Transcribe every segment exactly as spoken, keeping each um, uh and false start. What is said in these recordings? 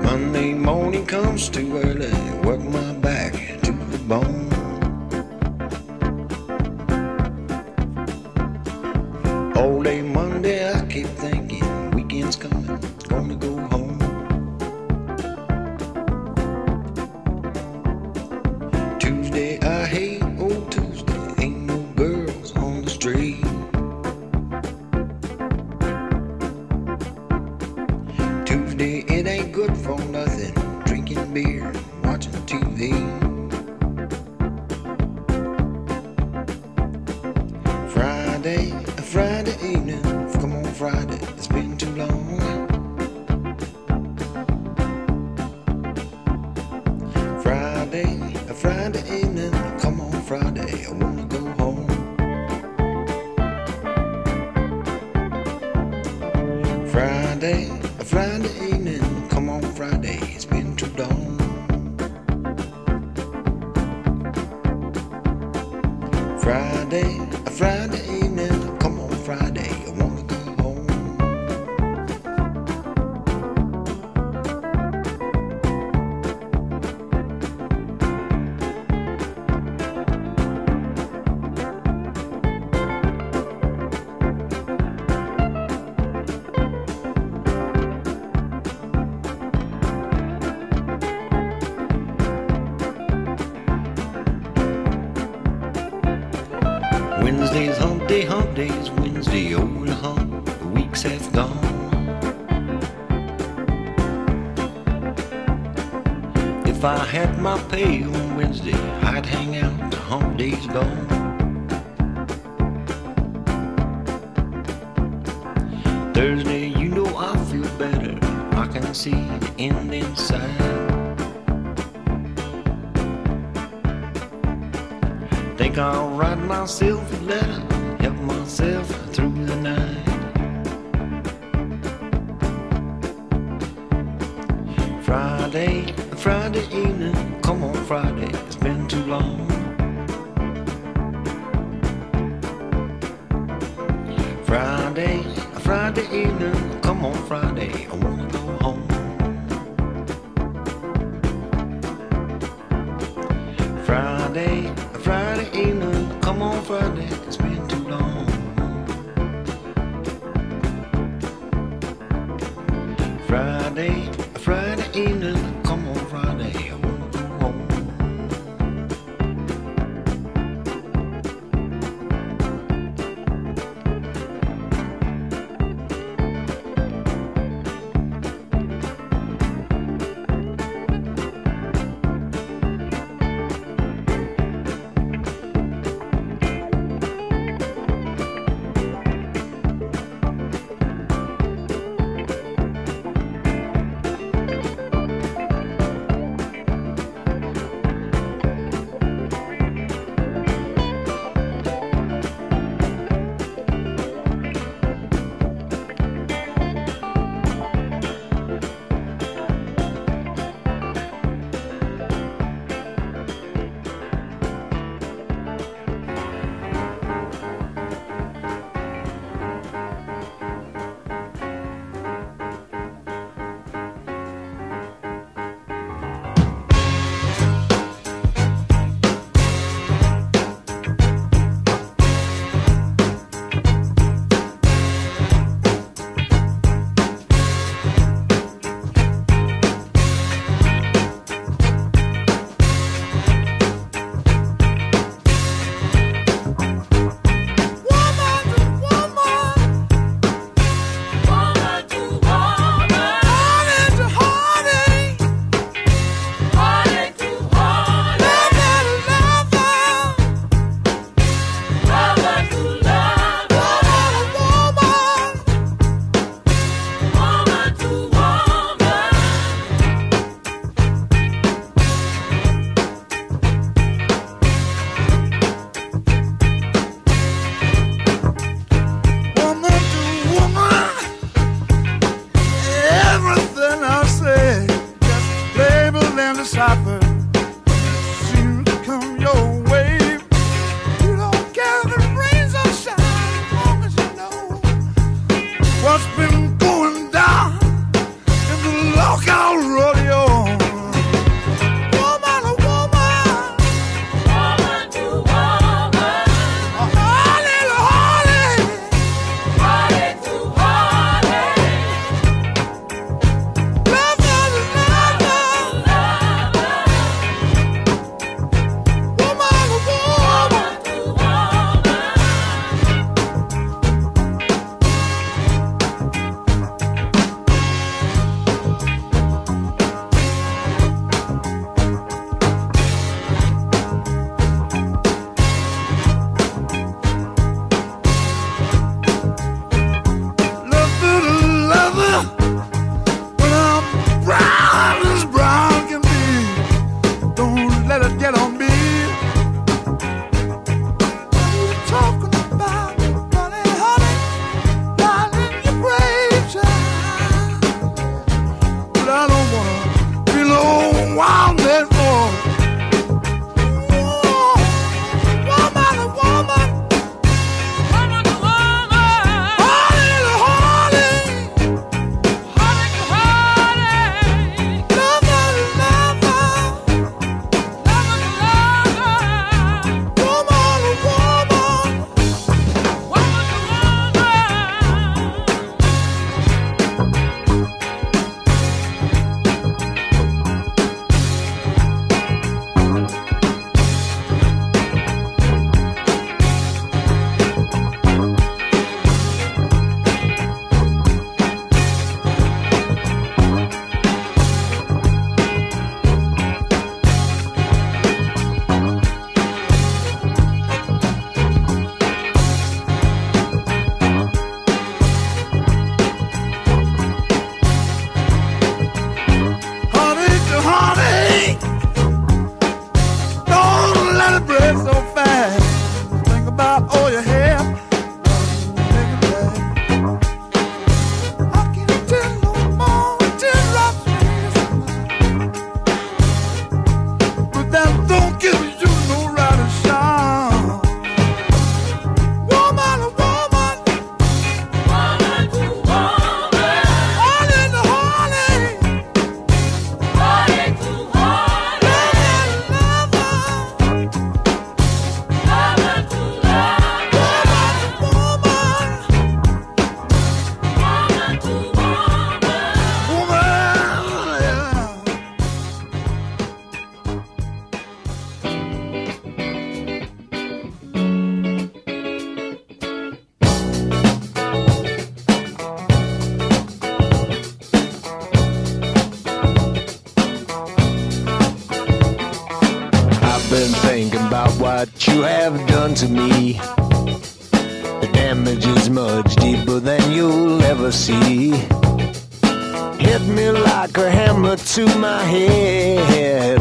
Monday morning comes too early, work my back to the bone. All day Monday I keep thinking, weekend's coming, gonna go home. Tuesday I hate old Tuesday, ain't no girls on the street. Tuesday it ain't good for nothing, drinking beer, watching T V. Friday, a Friday evening, come on Friday, it's been too long. Friday, a Friday evening, come on Friday, I wanna go home. Friday, a Friday evening, come on Friday, it's been too long. Friday, a Friday evening, come on Friday, I wanna go home. Wednesday's hump day, hump day's Wednesday, old hump, the week's half gone. If I had my pay on Wednesday, I'd hang out, the hump day's gone. Thursday, you know I feel better, I can see the end inside. Think I'll write myself a letter, help myself through the night. Friday, Friday evening, come on Friday, it's been too long. Friday, Friday evening, come on Friday, I wanna go home. Friday, Friday evening, come on Friday, it's been too long. Friday, Friday evening, come on Friday, I wanna go decipher seems to come your way. You don't care if it rains or shine, as long as you know what's been going down in the lockout rodeo. Woman to woman, woman to woman, a holly to holly, holly to holly, lover to lover, woman to woman, woman to lover to lover. But I'm brown as brown can be. Don't let it get on me. What are you talking about, honey, honey? Darling, you're brave, child. But I don't wanna be no wild man more. Ooh, woman, woman, woman to woman, honey to honey, honey to honey, lover to lover, lover to lover, woman to woman, woman to woman. Honey to honey, don't let it break so fast. Think about all your hair. I can't tell no more teardrops rain, but that don't give you no right to shine. Woman, woman, woman to woman, honey to honey, honey to honey, lover lover to lover, to lover, woman to woman. woman to woman. Woman, yeah. I've been thinking about what you have done to me. The damage is much deeper than you'll ever see. Hit me like a hammer to my head.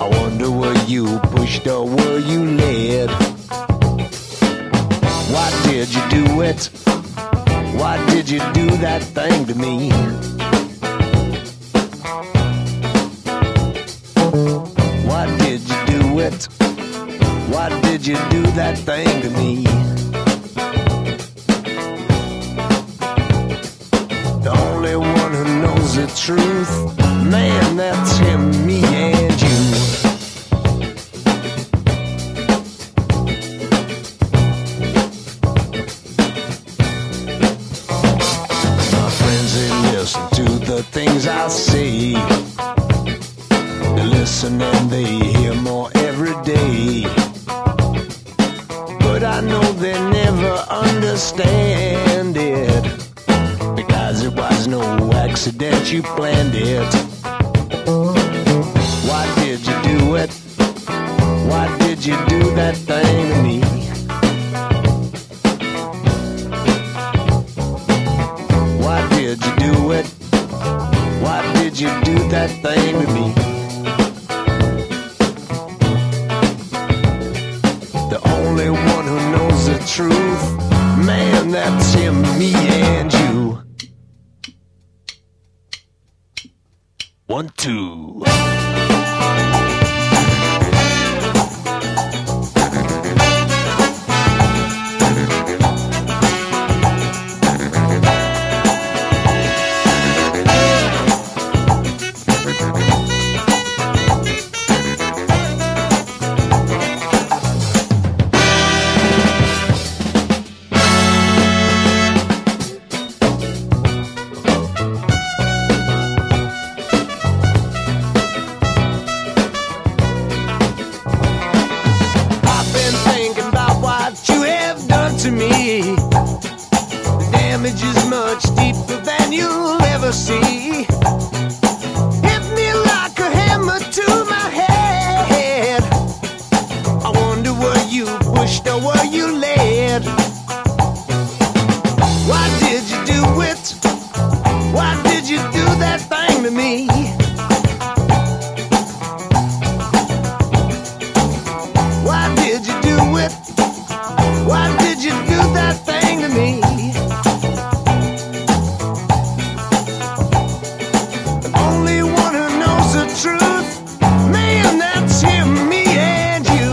I wonder were you pushed or were you led? Why did you do it? Why did you do that thing to me? Why did you do it? Why did you do that thing to me? The only one who knows the truth, man, that's him, me and you. My friends, they listen to the things I say. They listen and they hear more every day. But I know they never understand it, because it was no accident, you planned it. Why did you do it? Why did you do that thing to me? Why did you do it? Why did you do that thing to me? The only one who knows the truth, man, that's him, me and you. One, two. to me. The damage is much deeper than you'll ever see. Hit me like a hammer to my head. I wonder where you pushed or where you led. Why did you do it? Why did you do that thing to me? Why did you do it? Why did you do that thing to me? The only one who knows the truth, man, that's him, me and you.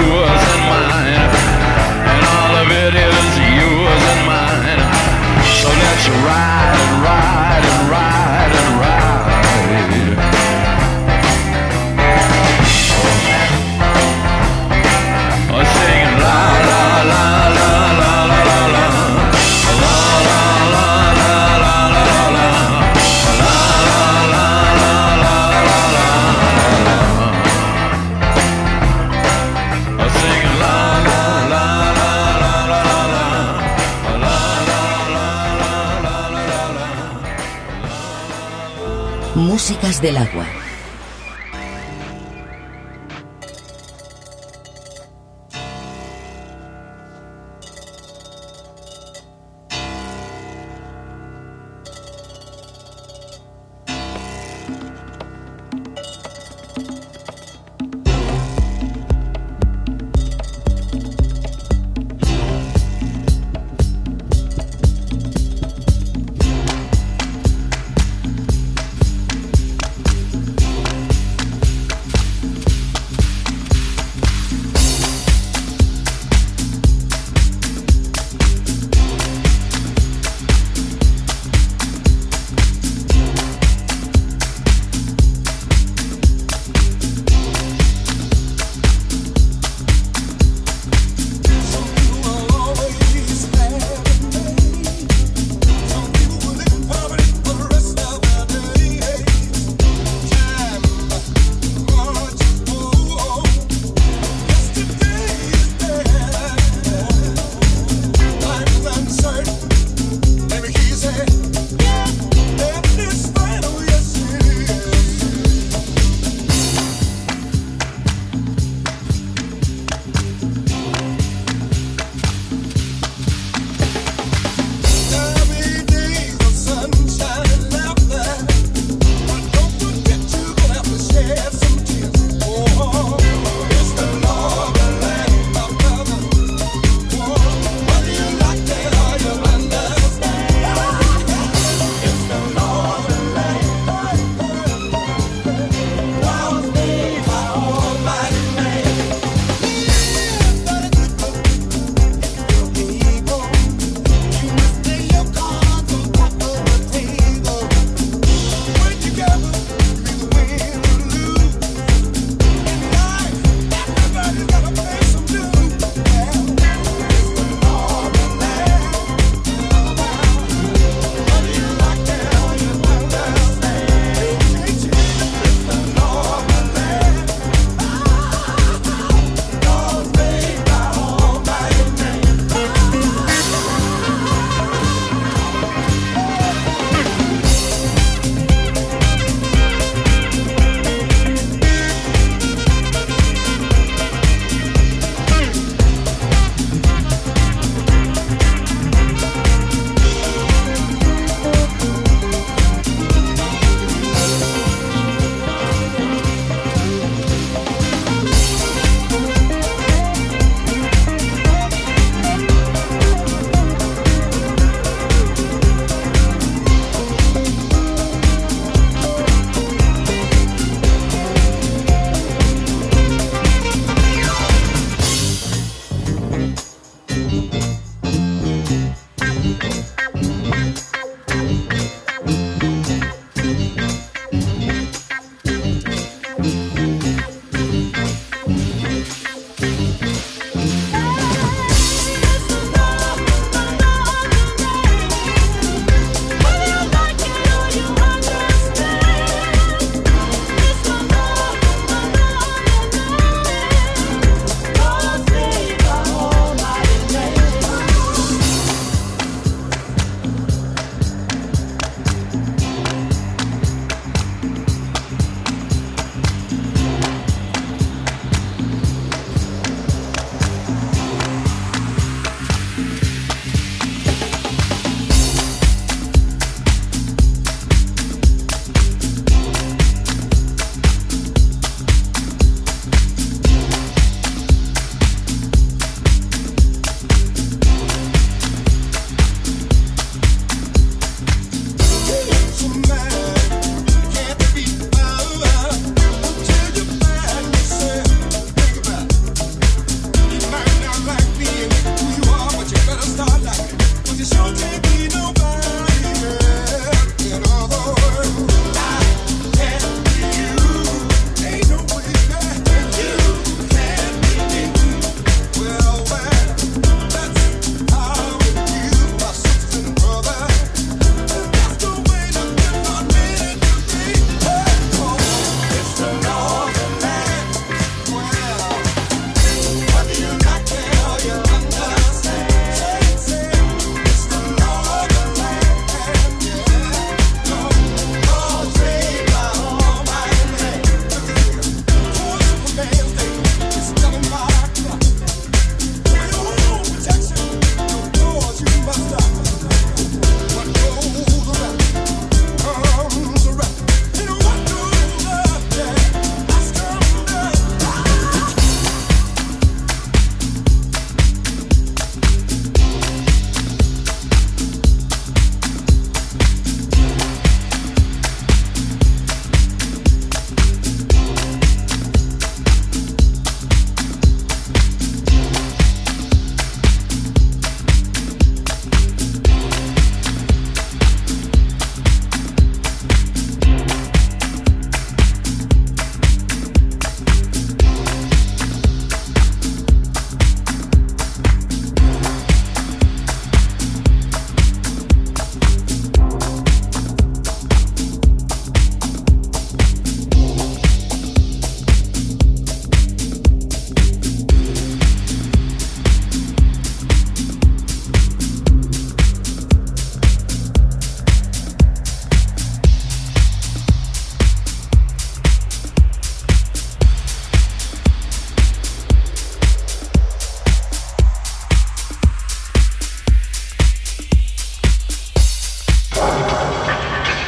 Yours and mine. Músicas del agua.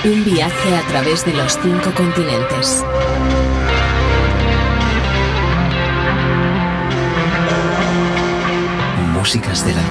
Un viaje a través de los cinco continentes. Músicas del agua.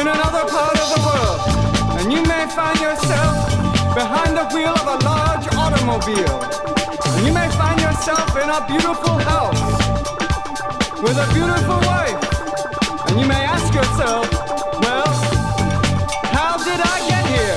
in another part of the world, and you may find yourself behind the wheel of a large automobile, and you may find yourself in a beautiful house with a beautiful wife, and you may ask yourself, well, how did I get here?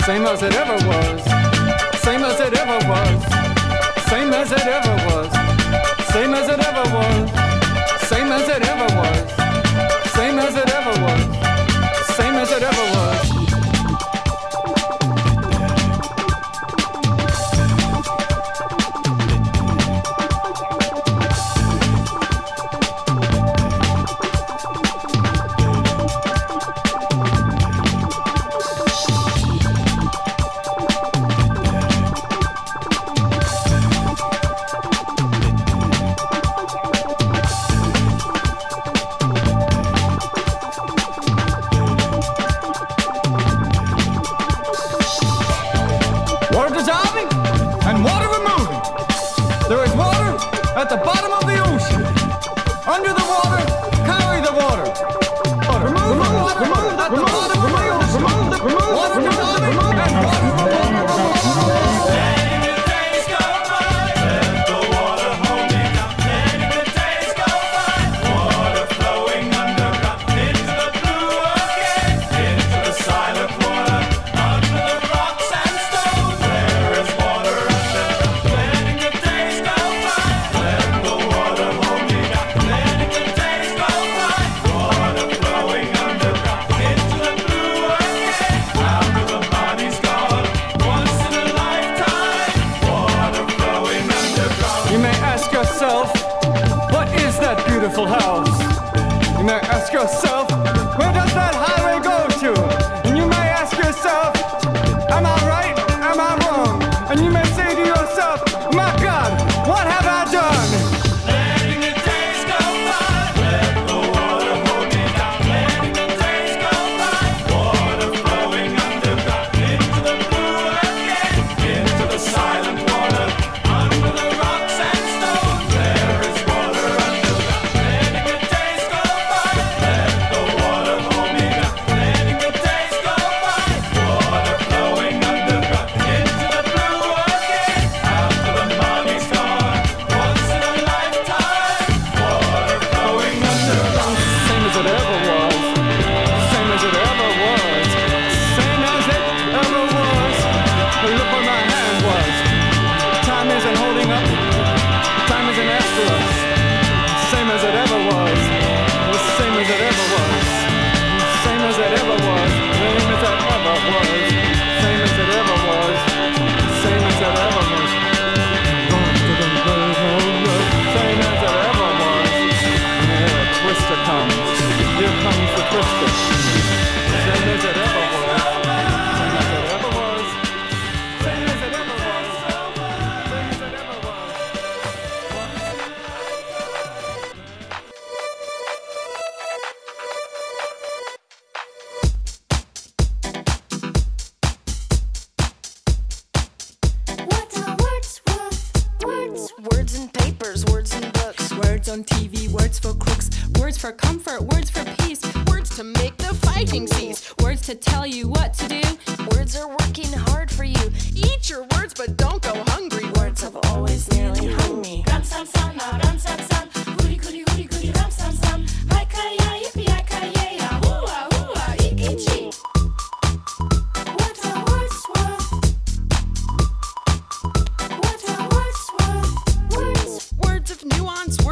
Same as it ever was, same as it ever was, same as it ever was, same as it ever was, same as it ever was, same as it ever was, same as it ever was.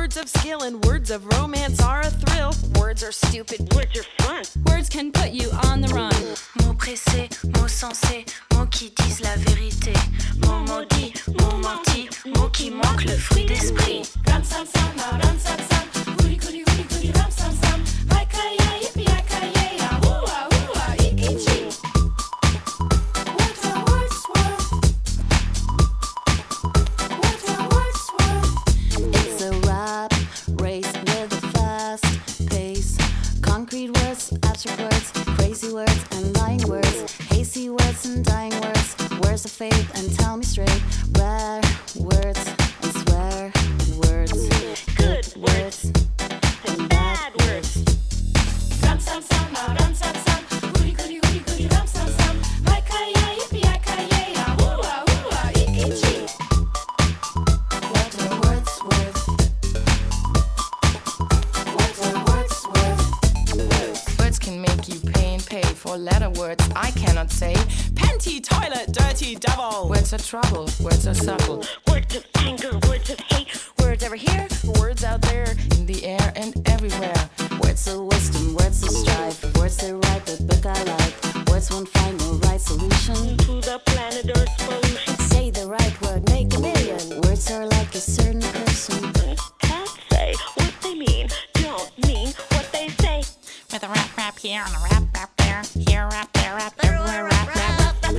Words of skill and words of romance are a thrill. Words are stupid, words are fun. Words can put you on the run. Mots pressés, mots sensés, mots qui disent la vérité. Mots maudits, mots mentis, mots qui manquent le fruit d'esprit. Ram sam sam, ram sam sam, goody goody goody goody ram sam sam. Aikaya, yippee aikaya, oua oua ikichi. Words, crazy words and lying words, hasty words and dying words, words of faith and tell me straight, rare words and swear words, good words and bad words. Ram sam sam, ram sam sam, goody goody goody goody ram sam sam, aikaya yippee aikaya, ooh ah ooh ah ikichi. For letter words I cannot say. Panty, toilet, dirty, double. Words are trouble, words are subtle. Words of anger, words of hate. Words over here, words out there. In the air and everywhere. Words of wisdom, words of strife. Words that write the book I like. Words won't find no right solution to the planet Earth's pollution. Say the right word, make a million. Words are like a certain person. Can't say what they mean. Don't mean what they say. With a rap rap here and a rap rap there, here rap there rap everywhere rap rap rap.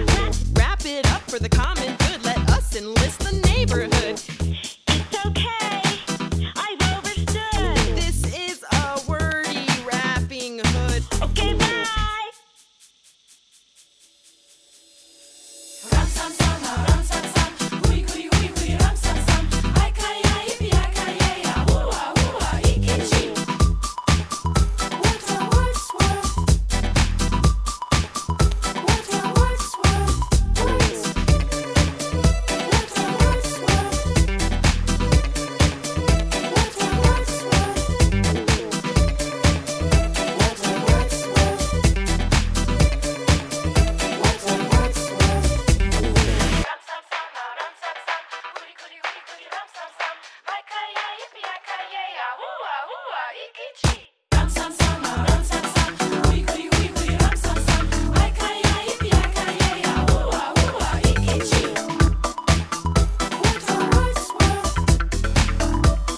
Wrap it up for the common good. Let us enlist the neighborhood. It's okay, I've overstood. This is a wordy rapping hood. Okay, bye. Ram sam sam, ram sam sam, goody goody goody goody ram sam sam, aikaya yippee aikaya, ooh ah ooh ah ikichi. Take a little more.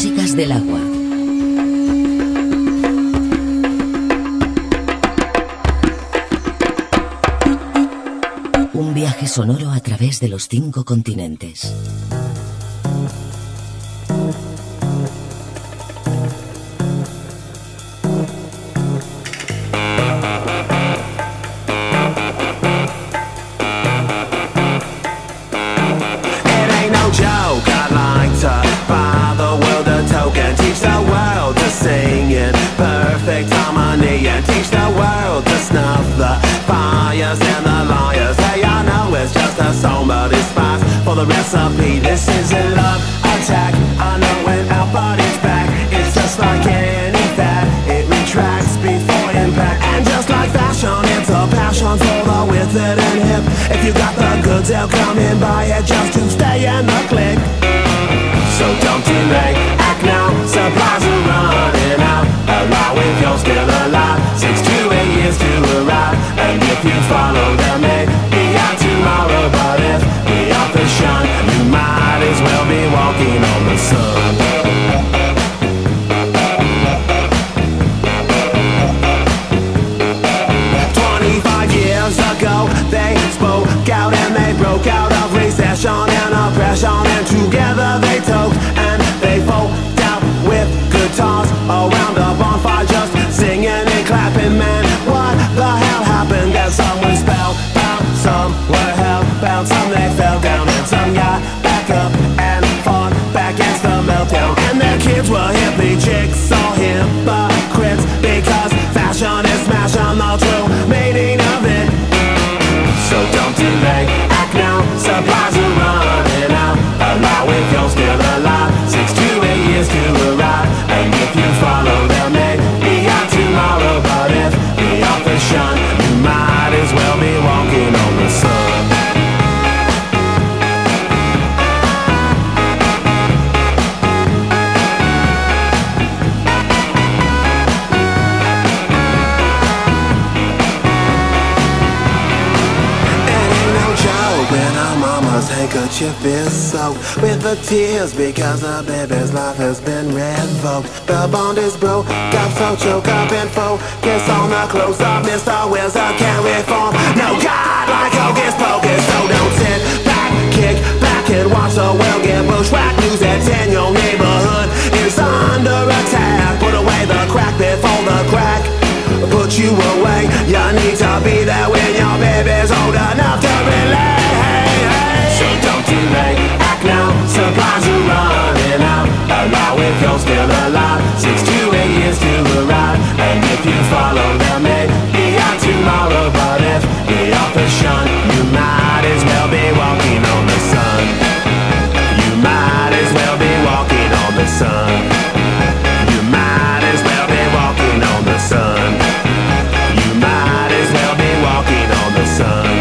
Músicas del agua. Un viaje sonoro a través de los cinco continentes. The recipe, this isn't love attack. I know when our body's back, it's just like any fat, it retracts before impact. And just like fashion, it's a passion for the with it and hip. If you got the goods, they'll come and buy it just to stay in the click. So don't delay, act now. Supplies are running out. Allow if you're still alive, six to eight years to arrive. And if you follow them, may be out tomorrow, but if you might as well be walking on the sun. Twenty-five years ago, they spoke out and they broke out of recession and oppression, and together they toked and they folked out with guitars around a bonfire, just singing and clapping. Man, what the hell happened? That someone spelled out, some were hellbound, some they fell down. Some got back up and fought back against the meltdown. And their kids were hippie chicks, all hypocrites, because fashion is smashing the true meaning of it. So don't delay, act now. Supplies are running out. Allow if you're still alive, six to eight years to arrive. And if you follow them, they be out tomorrow. But if the authors shun, you might as well be walking on the sun. Handkerchief is soaked with the tears because the baby's life has been revoked. The bond is broke, got so choked up and focused on the close-up. Mister Windsor can't reform, no God like Hocus Pocus. So don't sit back, kick back and watch the world get bushwhacked. News that's in your neighborhood is under attack. Put away the crack before the crack put you away. You need to be there when your baby's old enough to relate. So don't delay, act now. Supplies are running out. Allow if you're still alive, six to eight years to arrive. And if you follow them, may be out tomorrow. But if the authors shun, you might as well be walking on the sun. You might as well be walking on the sun. You might as well be walking on the sun. You might as well be walking on the sun.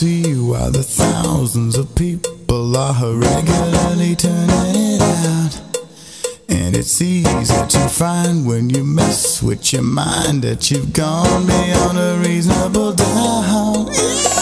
see why the thousands of people are regularly turning it out. And it's easy to find when you mess with your mind that you've gone beyond a reasonable doubt. Yeah.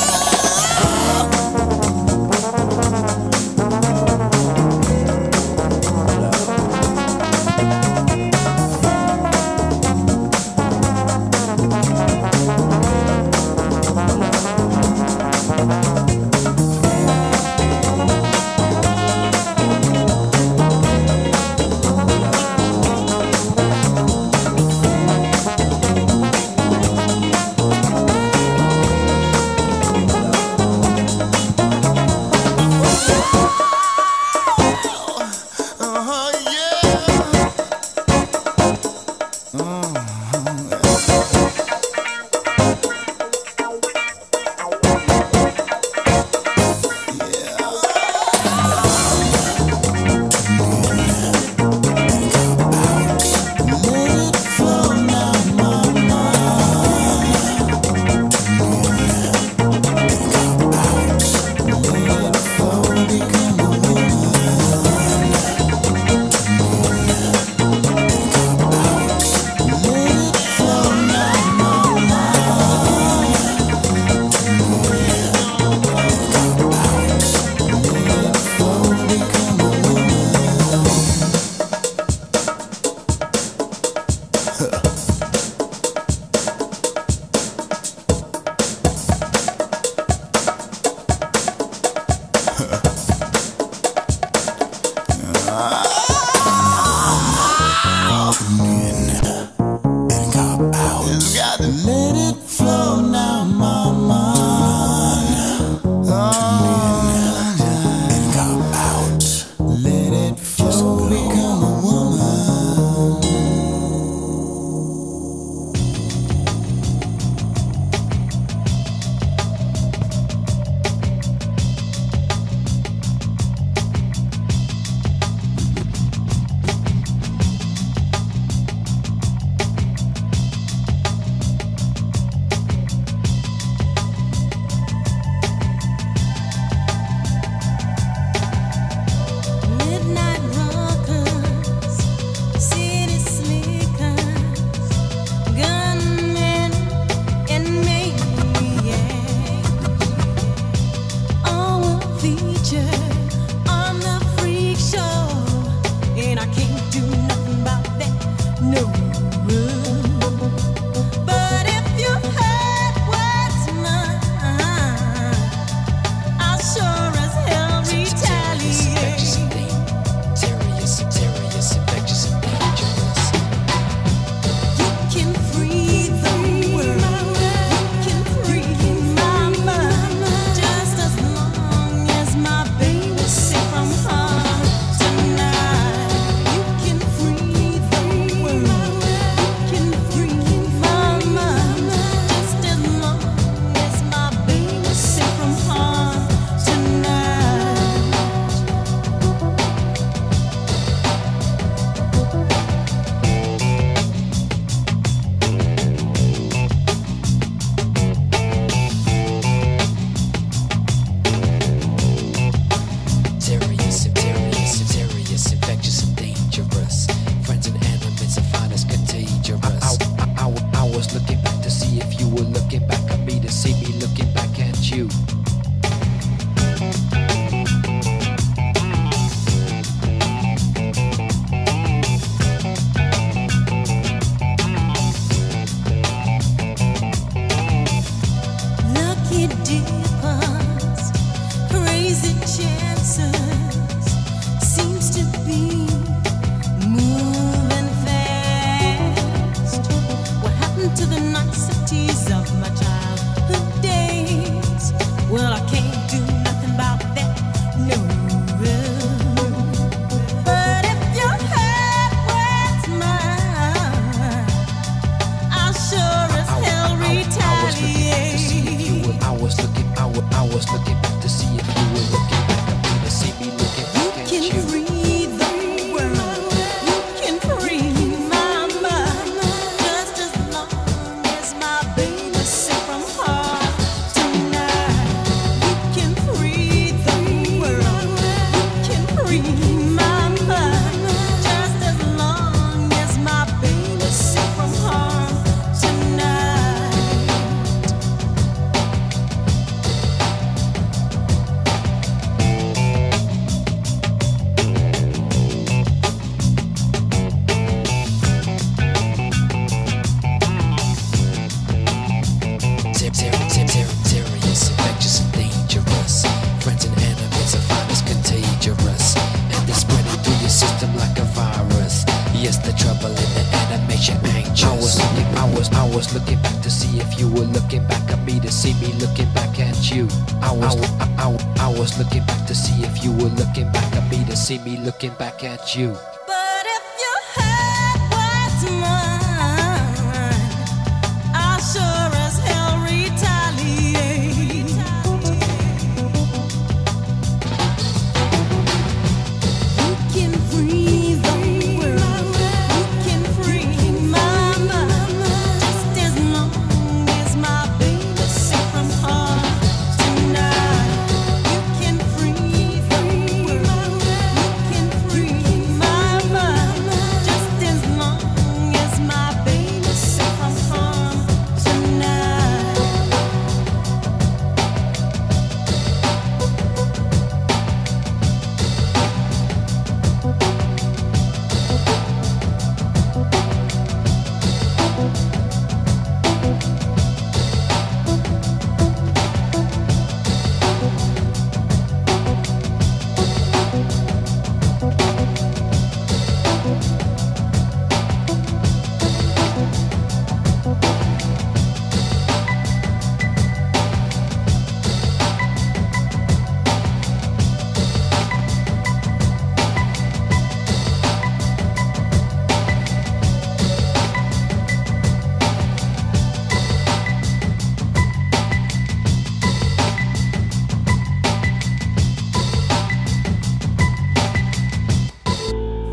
was looking back to see if you were looking back at me, to see me looking back at you. I was, I, I, I was looking back to see if you were looking back at me, to see me looking back at you.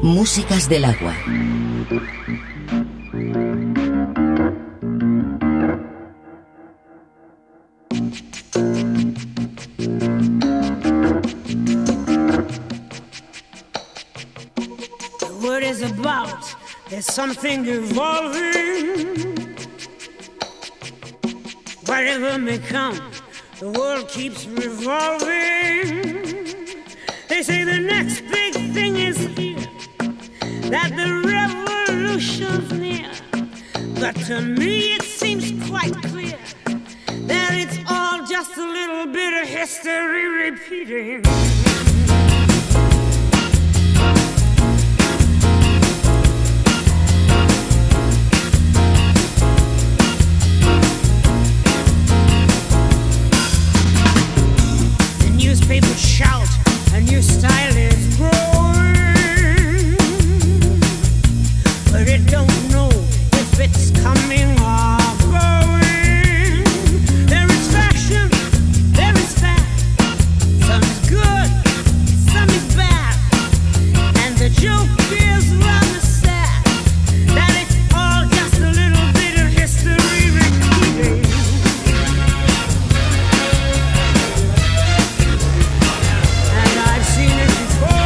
Músicas del agua. The word is about, there's something evolving. Whatever may come, the world keeps revolving. They say the next big thing is here, that the revolution's near, but to me it seems quite clear that it's all just a little bit of history repeating. The newspapers shout, a new style is growing. They don't know if it's coming or going. There is fashion, there is fact. Some is good, some is bad. And the joke is rather sad that it's all just a little bit of history repeating. And I've seen it before.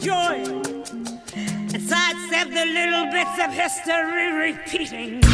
Joy and sidestep the little bits of history repeating.